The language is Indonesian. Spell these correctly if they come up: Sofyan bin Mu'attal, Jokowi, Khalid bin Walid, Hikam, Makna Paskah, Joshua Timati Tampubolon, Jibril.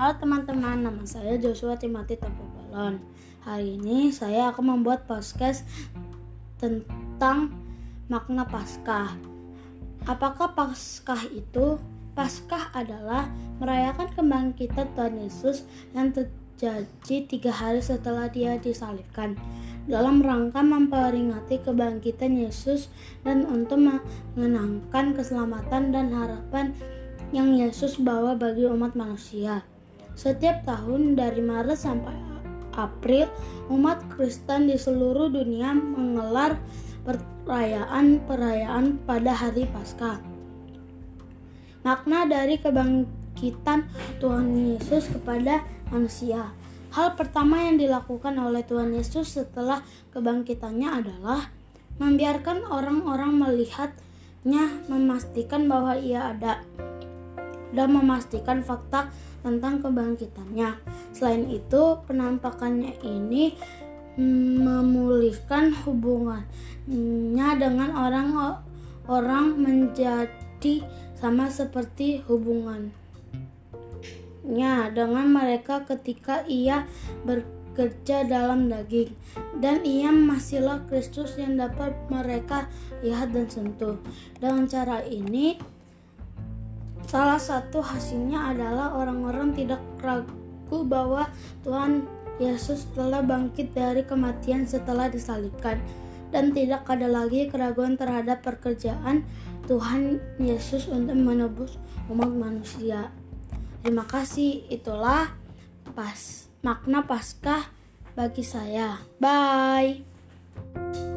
Halo teman-teman, nama saya Joshua Timati Tampubolon. Hari ini saya akan membuat podcast tentang makna Paskah. Apakah Paskah itu? Paskah adalah merayakan kebangkitan Tuhan Yesus yang terjadi 3 hari setelah dia disalibkan, dalam rangka memperingati kebangkitan Yesus dan untuk mengenangkan keselamatan dan harapan yang Yesus bawa bagi umat manusia. Setiap tahun dari Maret sampai April, umat Kristen di seluruh dunia menggelar perayaan pada hari Paskah. Makna dari kebangkitan Tuhan Yesus kepada manusia. Hal pertama yang dilakukan oleh Tuhan Yesus setelah kebangkitannya adalah membiarkan orang-orang melihatnya, memastikan bahwa ia ada, dan memastikan fakta tentang kebangkitannya. Selain itu, penampakannya ini memulihkan hubungannya dengan orang-orang menjadi sama seperti hubungannya dengan mereka ketika ia bekerja dalam daging, dan ia masihlah Kristus yang dapat mereka lihat dan sentuh. Dengan cara ini, salah satu hasilnya adalah orang-orang tidak ragu bahwa Tuhan Yesus telah bangkit dari kematian setelah disalibkan, dan tidak ada lagi keraguan terhadap pekerjaan Tuhan Yesus untuk menebus umat manusia. Terima kasih, itulah makna Paskah bagi saya. Bye.